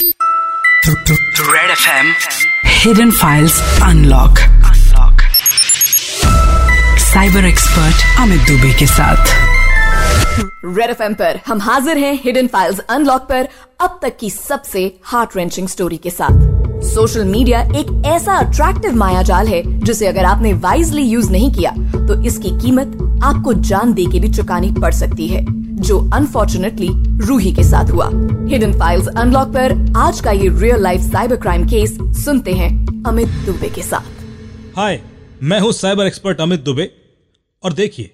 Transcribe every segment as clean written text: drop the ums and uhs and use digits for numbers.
Red FM Hidden Files Unlock cyber expert Amit Dubey के साथ red FM पर हम हाजिर हैं हिडन फाइल्स अनलॉक पर अब तक की सबसे हार्ट रेंचिंग स्टोरी के साथ। सोशल मीडिया एक ऐसा अट्रैक्टिव मायाजाल है जिसे अगर आपने वाइजली यूज नहीं किया तो इसकी कीमत आपको जान दे के भी चुकानी पड़ सकती है, जो अनफॉर्चुनेटली रूही के साथ हुआ। हिडन फाइल्स अनलॉक पर आज का ये real life cyber crime case सुनते हैं अमित दुबे के साथ। हाय, मैं हूँ साइबर एक्सपर्ट अमित दुबे। और देखिए,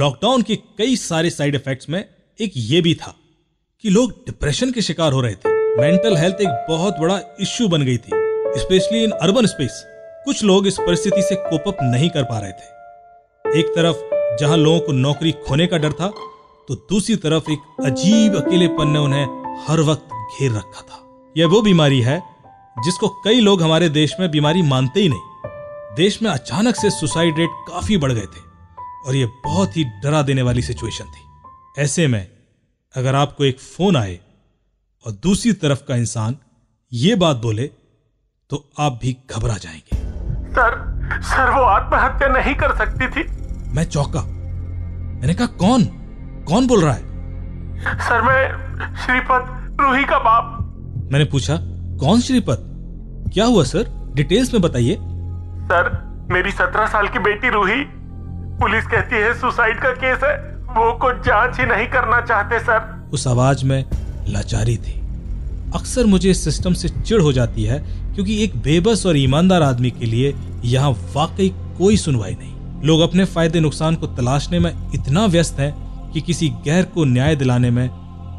लॉकडाउन के कई सारे साइड इफेक्ट्स में एक ये भी था कि लोग डिप्रेशन के शिकार हो रहे थे। मेंटल हेल्थ एक बहुत बड़ा इश्यू बन गई थी, स्पेशली इन अर्बन स्पेस। कुछ लोग इस परिस्थिति से कोप अप नहीं कर पा रहे थे। एक तरफ जहां लोगों को नौकरी खोने का डर था, तो दूसरी तरफ एक अजीब अकेलेपन ने उन्हें हर वक्त घेर रखा था। यह वो बीमारी है जिसको कई लोग हमारे देश में बीमारी मानते ही नहीं। देश में अचानक से सुसाइड रेट काफी बढ़ गए थे और ये बहुत ही डरा देने वाली सिचुएशन थी। ऐसे में अगर आपको एक फोन आए और दूसरी तरफ का इंसान ये बात बोले तो आप भी घबरा जाएंगे। सर वो आत्महत्या नहीं कर सकती थी। मैं चौंका। मैंने कहा कौन बोल रहा है? सर, मैं श्रीपत, रूही का बाप। मैंने पूछा, कौन श्रीपत? क्या हुआ सर, डिटेल्स में बताइए। सर, मेरी 17 साल की बेटी रूही, पुलिस कहती है सुसाइड का केस है, वो कुछ जांच ही नहीं करना चाहते सर। उस आवाज में लाचारी थी। अक्सर मुझे इस सिस्टम से चिढ़ हो जाती है, क्योंकि एक बेबस और ईमानदार आदमी के लिए यहाँ वाकई कोई सुनवाई नहीं। लोग अपने फायदे नुकसान को तलाशने में इतना व्यस्त हैं कि किसी गैर को न्याय दिलाने में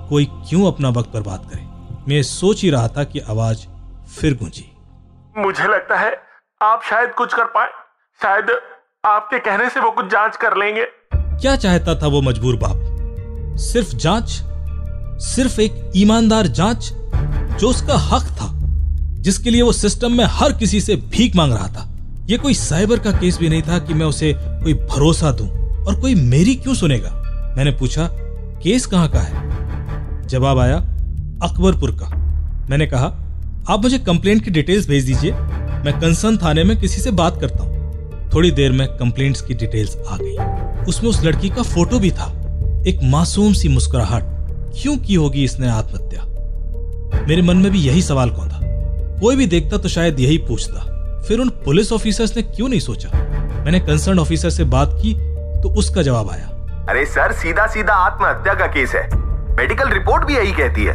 कोई क्यों अपना वक्त बर्बाद करे। मैं सोच ही रहा था कि आवाज फिर गूंजी। मुझे लगता है आप शायद कुछ कर पाए, शायद आपके कहने से वो कुछ जांच कर लेंगे। क्या चाहता था वो मजबूर बाप? सिर्फ जांच, सिर्फ एक ईमानदार जांच, जो उसका हक था, जिसके लिए वो सिस्टम में हर किसी से भीख मांग रहा था। ये कोई साइबर का केस भी नहीं था कि मैं उसे कोई भरोसा दूं, और कोई मेरी क्यों सुनेगा। मैंने पूछा, केस कहाँ का है? जवाब आया, अकबरपुर का। मैंने कहा, आप मुझे कंप्लेंट की डिटेल्स भेज दीजिए, मैं कंसर्न थाने में किसी से बात करता हूँ। थोड़ी देर में कंप्लेंट्स की डिटेल्स आ गई। उसमें उस लड़की का फोटो भी था। एक मासूम सी मुस्कुराहट। क्यों की होगी इसने आत्महत्या? मेरे मन में भी यही सवाल कौंधा। कोई भी देखता तो शायद यही पूछता, फिर उन पुलिस ऑफिसर्स ने क्यों नहीं सोचा? मैंने कंसर्न ऑफिसर से बात की तो उसका जवाब आया, अरे सर, सीधा सीधा आत्महत्या का केस है, मेडिकल रिपोर्ट भी यही कहती है।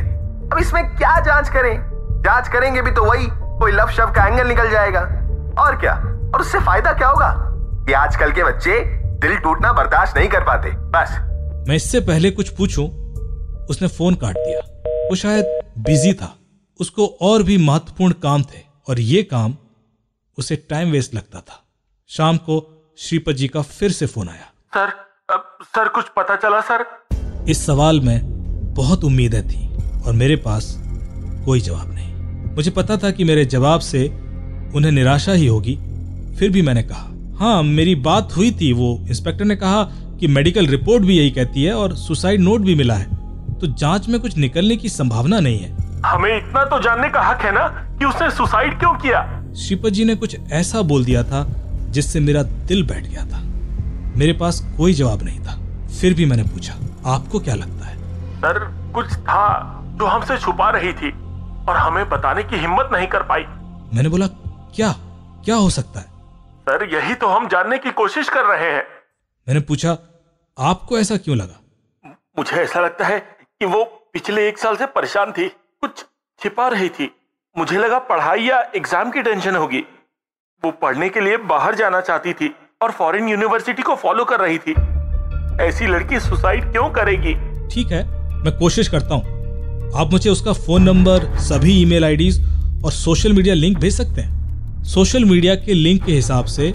अब इसमें क्या जांच करें? जांच करेंगे भी तो वही, कोई लफ शफ का एंगल निकल जाएगा, और क्या। और उससे फायदा क्या होगा? कि आजकल के बच्चे दिल टूटना बर्दाश्त नहीं कर पाते, बस। मैं इससे पहले कुछ पूछूं, उसने फोन काट दिया। वो शायद बिजी था, उसको और भी महत्वपूर्ण काम थे, और ये काम उसे टाइम वेस्ट लगता था। शाम को श्रीपत जी का फिर से फोन आया। सर कुछ पता चला सर? इस सवाल में बहुत उम्मीदें थी और मेरे पास कोई जवाब नहीं। मुझे पता था कि मेरे जवाब से उन्हें निराशा ही होगी। फिर भी मैंने कहा, हाँ, मेरी बात हुई थी। वो इंस्पेक्टर ने कहा कि मेडिकल रिपोर्ट भी यही कहती है और सुसाइड नोट भी मिला है, तो जांच में कुछ निकलने की संभावना नहीं है। हमें इतना तो जानने का हक है ना कि उसने सुसाइड क्यों किया। श्रीपत जी ने कुछ ऐसा बोल दिया था जिससे मेरा दिल बैठ गया था। मेरे पास कोई जवाब नहीं था। फिर भी मैंने पूछा, आपको क्या लगता है? सर, कुछ था जो हमसे छुपा रही थी और हमें बताने की हिम्मत नहीं कर पाई। मैंने बोला, क्या हो सकता है? सर, यही तो हम जानने की कोशिश कर रहे हैं। मैंने पूछा, आपको ऐसा क्यों लगा? मुझे ऐसा लगता है कि वो पिछले 1 साल से परेशान थी, कुछ छिपा रही थी। मुझे लगा पढ़ाई या एग्जाम की टेंशन होगी। वो पढ़ने के लिए बाहर जाना चाहती थी और फॉरेन यूनिवर्सिटी को फॉलो कर रही थी। ऐसी लड़की सुसाइड क्यों करेगी? ठीक है, मैं कोशिश करता हूँ। आप मुझे उसका फोन नंबर, सभी ईमेल आईडीज और सोशल मीडिया लिंक भेज सकते हैं। सोशल मीडिया के लिंक के हिसाब से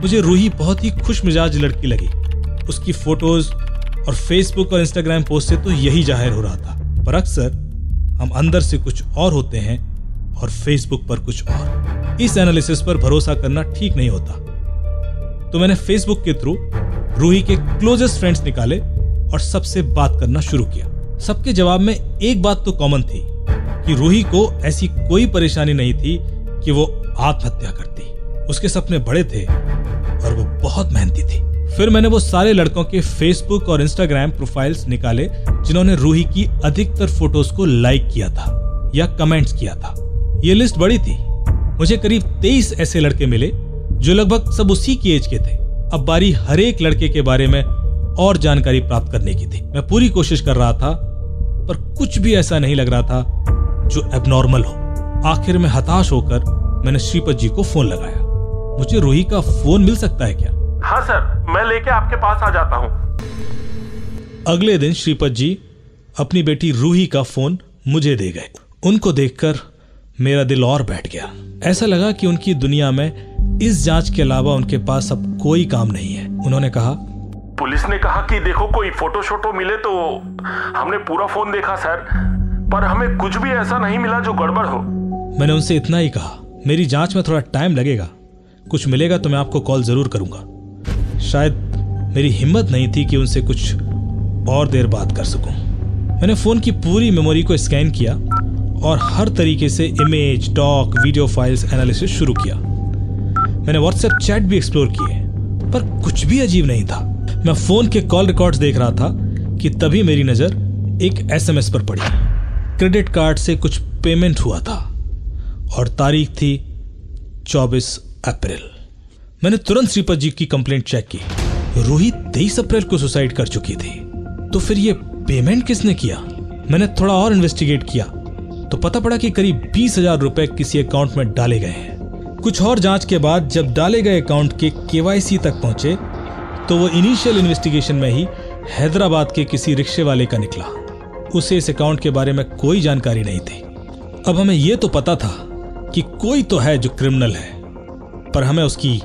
मुझे रूही बहुत ही खुश मिजाज लड़की लगी। उसकी फोटोज और फेसबुक और इंस्टाग्राम पोस्ट से तो यही जाहिर हो रहा था, पर अक्सर हम अंदर से कुछ और होते हैं और फेसबुक पर कुछ और। इस एनालिसिस पर भरोसा करना ठीक नहीं होता। तो मैंने फेसबुक के थ्रू रूही के क्लोजेस्ट फ्रेंड्स निकाले और सबसे बात करना शुरू किया। सबके जवाब में एक बात तो कॉमन थी, कि रूही को ऐसी कोई परेशानी नहीं थी कि वो आत्महत्या करती। उसके सपने बड़े थे और वो बहुत मेहनती थी। फिर मैंने वो सारे लड़कों के फेसबुक और इंस्टाग्राम प्रोफाइल्स निकाले जिन्होंने रूही की अधिकतर फोटोज को लाइक किया था या कमेंट्स किया था। ये लिस्ट बड़ी थी। मुझे करीब 23 ऐसे लड़के मिले जो लगभग सब उसी की एज के थे। अब बारी हर एक लड़के के बारे में और जानकारी प्राप्त करने की थी। मैं पूरी कोशिश कर रहा था पर कुछ भी ऐसा नहीं लग रहा था जो एबनॉर्मल हो। आखिर में हताश होकर मैंने श्रीपत जी को फोन लगाया। मुझे रूही का फोन मिल सकता है क्या? हाँ सर, मैं लेके आपके पास आ जाता हूँ। अगले दिन श्रीपत जी अपनी बेटी रूही का फोन मुझे दे गए। उनको देखकर मेरा दिल और बैठ गया। ऐसा लगा कि उनकी दुनिया में इस जांच के अलावा उनके पास अब कोई काम नहीं है। उन्होंने कहा, पुलिस ने कहा कि देखो कोई फोटो शोटो मिले तो हमने पूरा फोन देखा सर, पर हमें कुछ भी ऐसा नहीं मिला जो गड़बड़ हो। मैंने उनसे इतना ही कहा, मेरी जांच में थोड़ा टाइम लगेगा, कुछ मिलेगा तो मैं आपको कॉल जरूर करूंगा। शायद मेरी हिम्मत नहीं थी कि उनसे कुछ और देर बात कर सकूं। मैंने फोन की पूरी मेमोरी को स्कैन किया और हर तरीके से image, doc, video files analysis शुरू किया। मैंने व्हाट्सएप चैट भी एक्सप्लोर किए पर कुछ भी अजीब नहीं था। मैं फोन के कॉल रिकॉर्ड्स देख रहा था कि तभी मेरी नजर एक एसएमएस पर पड़ी। क्रेडिट कार्ड से कुछ पेमेंट हुआ था और तारीख थी 24 अप्रैल। मैंने तुरंत श्रीपत जी की कंप्लेंट चेक की। रूही 23 अप्रैल को सुसाइड कर चुकी थी, तो फिर ये पेमेंट किसने किया? मैंने थोड़ा और इन्वेस्टिगेट किया तो पता पड़ा कि करीब 20,000 रुपए किसी अकाउंट में डाले गए हैं। कुछ और जांच के बाद जब डाले गए अकाउंट के केवाईसी तक पहुंचे तो वो इनिशियल इन्वेस्टिगेशन में ही हैदराबाद के किसी रिक्शे वाले का निकला। उसे इस अकाउंट के बारे में कोई जानकारी नहीं थी। अब हमें यह तो पता था कि कोई तो है जो क्रिमिनल है, पर हमें उसकी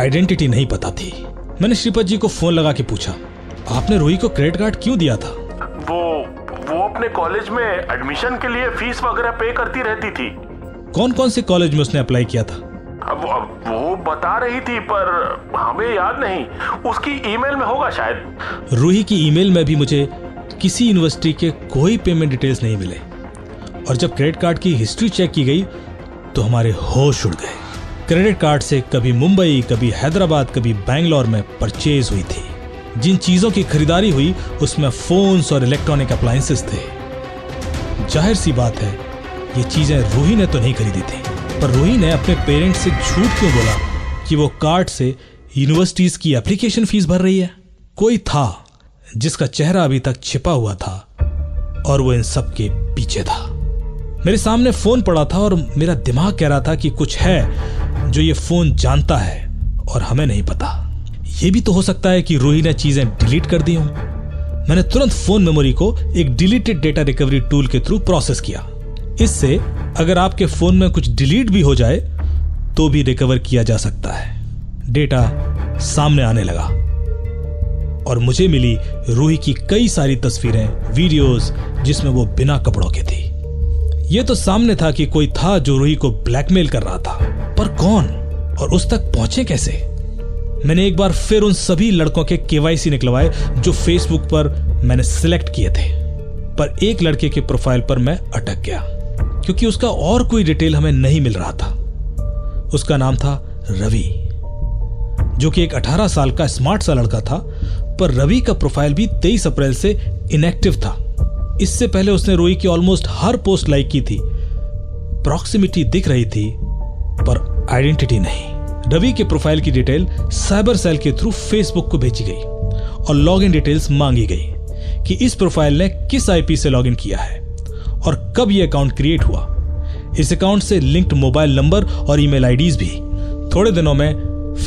आइडेंटिटी नहीं पता थी। मैंने श्रीपत जी को फोन लगा के पूछा, आपने रूही को क्रेडिट कार्ड क्यों दिया था? वो अपने कॉलेज में एडमिशन के लिए फीस वगैरह पे करती रहती थी। कौन कौन से कॉलेज में उसने अप्लाई किया था? वो बता रही थी पर हमें याद नहीं। उसकी ईमेल में होगा शायद। रूही की ईमेल में भी मुझे किसी यूनिवर्सिटी के कोई पेमेंट डिटेल्स नहीं मिले और जब क्रेडिट कार्ड की हिस्ट्री चेक की गई तो हमारे होश उड़ गए। क्रेडिट कार्ड से कभी मुंबई, कभी हैदराबाद, कभी बैंगलोर में परचेज हुई थी। जिन चीजों की खरीदारी हुई उसमें फोन्स और इलेक्ट्रॉनिक अप्लायंसेस थे। जाहिर सी बात है ये चीजें रूही ने तो नहीं खरीदी थी, पर रूही ने अपने पेरेंट्स से झूठ क्यों बोला कि वो कार्ड से यूनिवर्सिटीज की एप्लीकेशन फीस भर रही है? कोई था जिसका चेहरा अभी तक छिपा हुआ था और वो इन सब के पीछे था। मेरे सामने फोन पड़ा था और मेरा दिमाग कह रहा था कि कुछ है जो ये फोन जानता है और हमें नहीं पता। ये भी तो हो सकता है कि रूही ने चीजें डिलीट कर दी हों। मैंने तुरंत फोन मेमोरी को एक डिलीटेड डेटा रिकवरी टूल के थ्रू प्रोसेस किया। इससे अगर आपके फोन में कुछ डिलीट भी हो जाए तो भी रिकवर किया जा सकता है। डेटा सामने आने लगा और मुझे मिली रूही की कई सारी तस्वीरें, वीडियोस जिसमें वो बिना कपड़ों के थी। ये तो सामने था कि कोई था जो रूही को ब्लैकमेल कर रहा था, पर कौन और उस तक पहुंचे कैसे? मैंने एक बार फिर उन सभी लड़कों के केवाईसी निकलवाए जो फेसबुक पर मैंने सिलेक्ट किए थे, पर एक लड़के के प्रोफाइल पर मैं अटक गया क्योंकि उसका और कोई डिटेल हमें नहीं मिल रहा था। उसका नाम था रवि, जो कि एक 18 साल का स्मार्ट सा लड़का था, पर रवि का प्रोफाइल भी 23 अप्रैल से इनएक्टिव था। इससे पहले उसने रूही की ऑलमोस्ट हर पोस्ट लाइक की थी। प्रॉक्सिमिटी दिख रही थी पर आइडेंटिटी नहीं। रवि के प्रोफाइल की डिटेल साइबर सेल के थ्रू फेसबुक को भेजी गई और लॉगिन डिटेल्स मांगी गई कि इस प्रोफाइल ने किस आईपी से लॉगिन किया है और कब यह अकाउंट क्रिएट हुआ। इस अकाउंट से लिंक्ड मोबाइल नंबर और ईमेल आईडीज भी। थोड़े दिनों में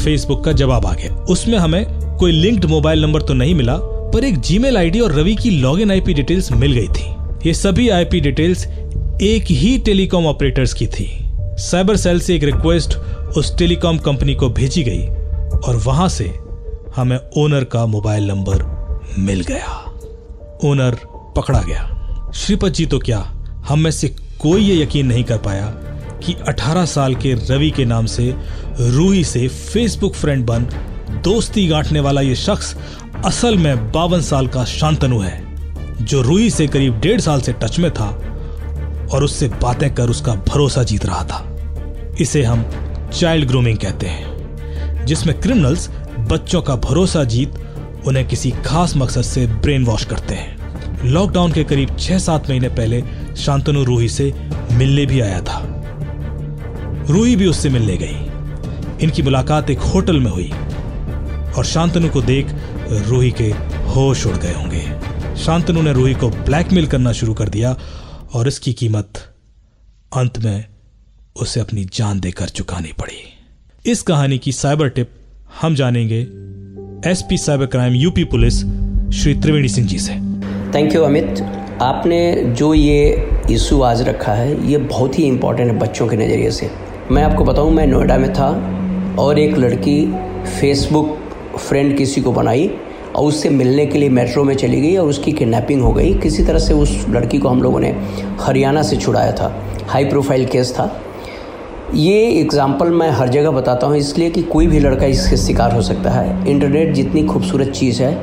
फेसबुक का जवाब आ गया। उसमें हमें कोई लिंक्ड मोबाइल नंबर तो नहीं मिला, पर एक जीमेल आईडी और रवि की लॉगिन आईपी डिटेल्स मिल गई थी। ये सभी आईपी डिटेल्स एक ही टेलीकॉम ऑपरेटर्स की थी। साइबर सेल से एक रिक्वेस्ट उस टेलीकॉम कंपनी को भेजी गई और वहां से हमें ओनर का मोबाइल नंबर मिल गया। ओनर पकड़ा गया। श्रीपत जी तो क्या, हम में से कोई ये यकीन नहीं कर पाया कि 18 साल के रवि के नाम से रूही से फेसबुक फ्रेंड बन दोस्ती गांठने वाला ये शख्स असल में 52 साल का शांतनु है, जो रूही से करीब 1.5 साल से टच में था और उससे बातें कर उसका भरोसा जीत रहा था। इसे हम चाइल्ड ग्रूमिंग कहते हैं, जिसमें क्रिमिनल्स बच्चों का भरोसा जीत उन्हें किसी खास मकसद से ब्रेन वॉश करते हैं। लॉकडाउन के करीब 6-7 महीने पहले शांतनु रूही से मिलने भी आया था। रूही भी उससे मिलने गई। इनकी मुलाकात एक होटल में हुई और शांतनु को देख रूही के होश उड़ गए होंगे। शांतनु ने रूही को ब्लैकमेल करना शुरू कर दिया और इसकी कीमत अंत में उसे अपनी जान देकर चुकानी पड़ी। इस कहानी की साइबर टिप हम जानेंगे SP cyber crime UP police Shri Triveni Singh ji से। थैंक यू अमित, आपने जो ये इशू आज रखा है ये बहुत ही इम्पॉर्टेंट है बच्चों के नज़रिए से। मैं आपको बताऊं, मैं नोएडा में था और एक लड़की फेसबुक फ्रेंड किसी को बनाई और उससे मिलने के लिए मेट्रो में चली गई और उसकी किडनैपिंग हो गई। किसी तरह से उस लड़की को हम लोगों ने हरियाणा से छुड़ाया था। हाई प्रोफाइल केस था। ये एग्ज़ाम्पल मैं हर जगह बताता हूँ इसलिए कि कोई भी लड़का इसके शिकार हो सकता है। इंटरनेट जितनी खूबसूरत चीज़ है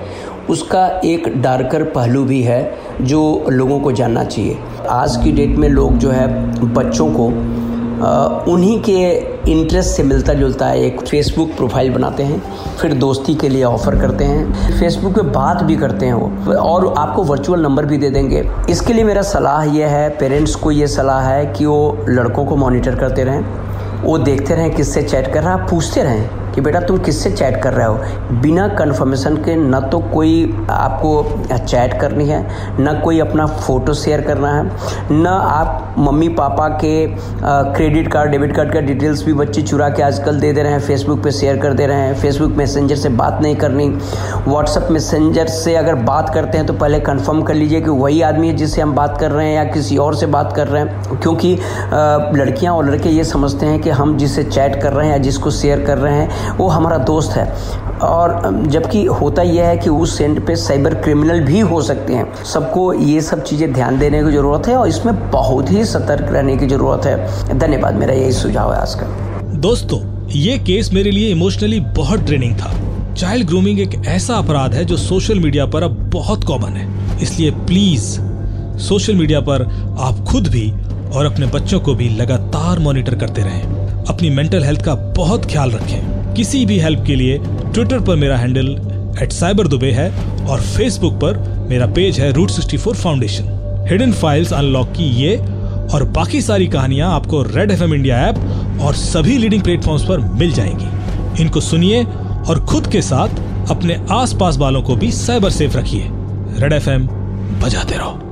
उसका एक डार्कर पहलू भी है जो लोगों को जानना चाहिए। आज की डेट में लोग जो है बच्चों को उन्हीं के इंटरेस्ट से मिलता जुलता है एक फेसबुक प्रोफाइल बनाते हैं, फिर दोस्ती के लिए ऑफ़र करते हैं, फेसबुक पे बात भी करते हैं वो, और आपको वर्चुअल नंबर भी दे देंगे। इसके लिए मेरा सलाह यह है, पेरेंट्स को ये सलाह है कि वो लड़कों को मॉनिटर करते रहें, वो देखते रहें किससे चैट कर रहा है, पूछते रहें कि बेटा तुम किससे चैट कर रहे हो। बिना कन्फर्मेशन के ना तो कोई आपको चैट करनी है, ना कोई अपना फ़ोटो शेयर करना है, ना आप मम्मी पापा के क्रेडिट कार्ड डेबिट कार्ड का डिटेल्स भी बच्चे चुरा के आजकल दे दे रहे हैं, फेसबुक पे शेयर कर दे रहे हैं। फेसबुक मैसेंजर से बात नहीं करनी, व्हाट्सएप मैसेंजर से अगर बात करते हैं तो पहले कंफर्म कर लीजिए कि वही आदमी है जिससे हम बात कर रहे हैं या किसी और से बात कर रहे हैं, क्योंकि लड़कियाँ और लड़के ये समझते हैं कि हम जिससे चैट कर रहे हैं या जिसको शेयर कर रहे हैं वो हमारा दोस्त है, और जबकि होता यह है कि उस एंड पे साइबर क्रिमिनल भी हो सकते हैं। सबको ये सब चीज़ें ध्यान देने की ज़रूरत है और इसमें बहुत ही सतर्क रहने की ज़रूरत है। धन्यवाद, मेरा यही सुझाव है आजकल। दोस्तों, ये केस मेरे लिए इमोशनली बहुत ड्रेनिंग था। चाइल्ड ग्रूमिंग एक ऐसा अपराध है जो सोशल मीडिया पर अब बहुत कॉमन है, इसलिए प्लीज़ सोशल मीडिया पर आप खुद भी और अपने बच्चों को भी लगातार मॉनिटर करते रहें। अपनी मेंटल हेल्थ का बहुत ख्याल रखें। किसी भी हेल्प के लिए ट्विटर पर मेरा हैंडल @cyber dube है और फेसबुक पर मेरा पेज है root 64 foundation. Hidden files unlock की ये और बाकी सारी कहानियां आपको रेड एफएम इंडिया ऐप और सभी लीडिंग प्लेटफॉर्म्स पर मिल जाएंगी। इनको सुनिए और खुद के साथ अपने आसपास वालों को भी साइबर सेफ रखिए। रेड एफएम बजाते रहो।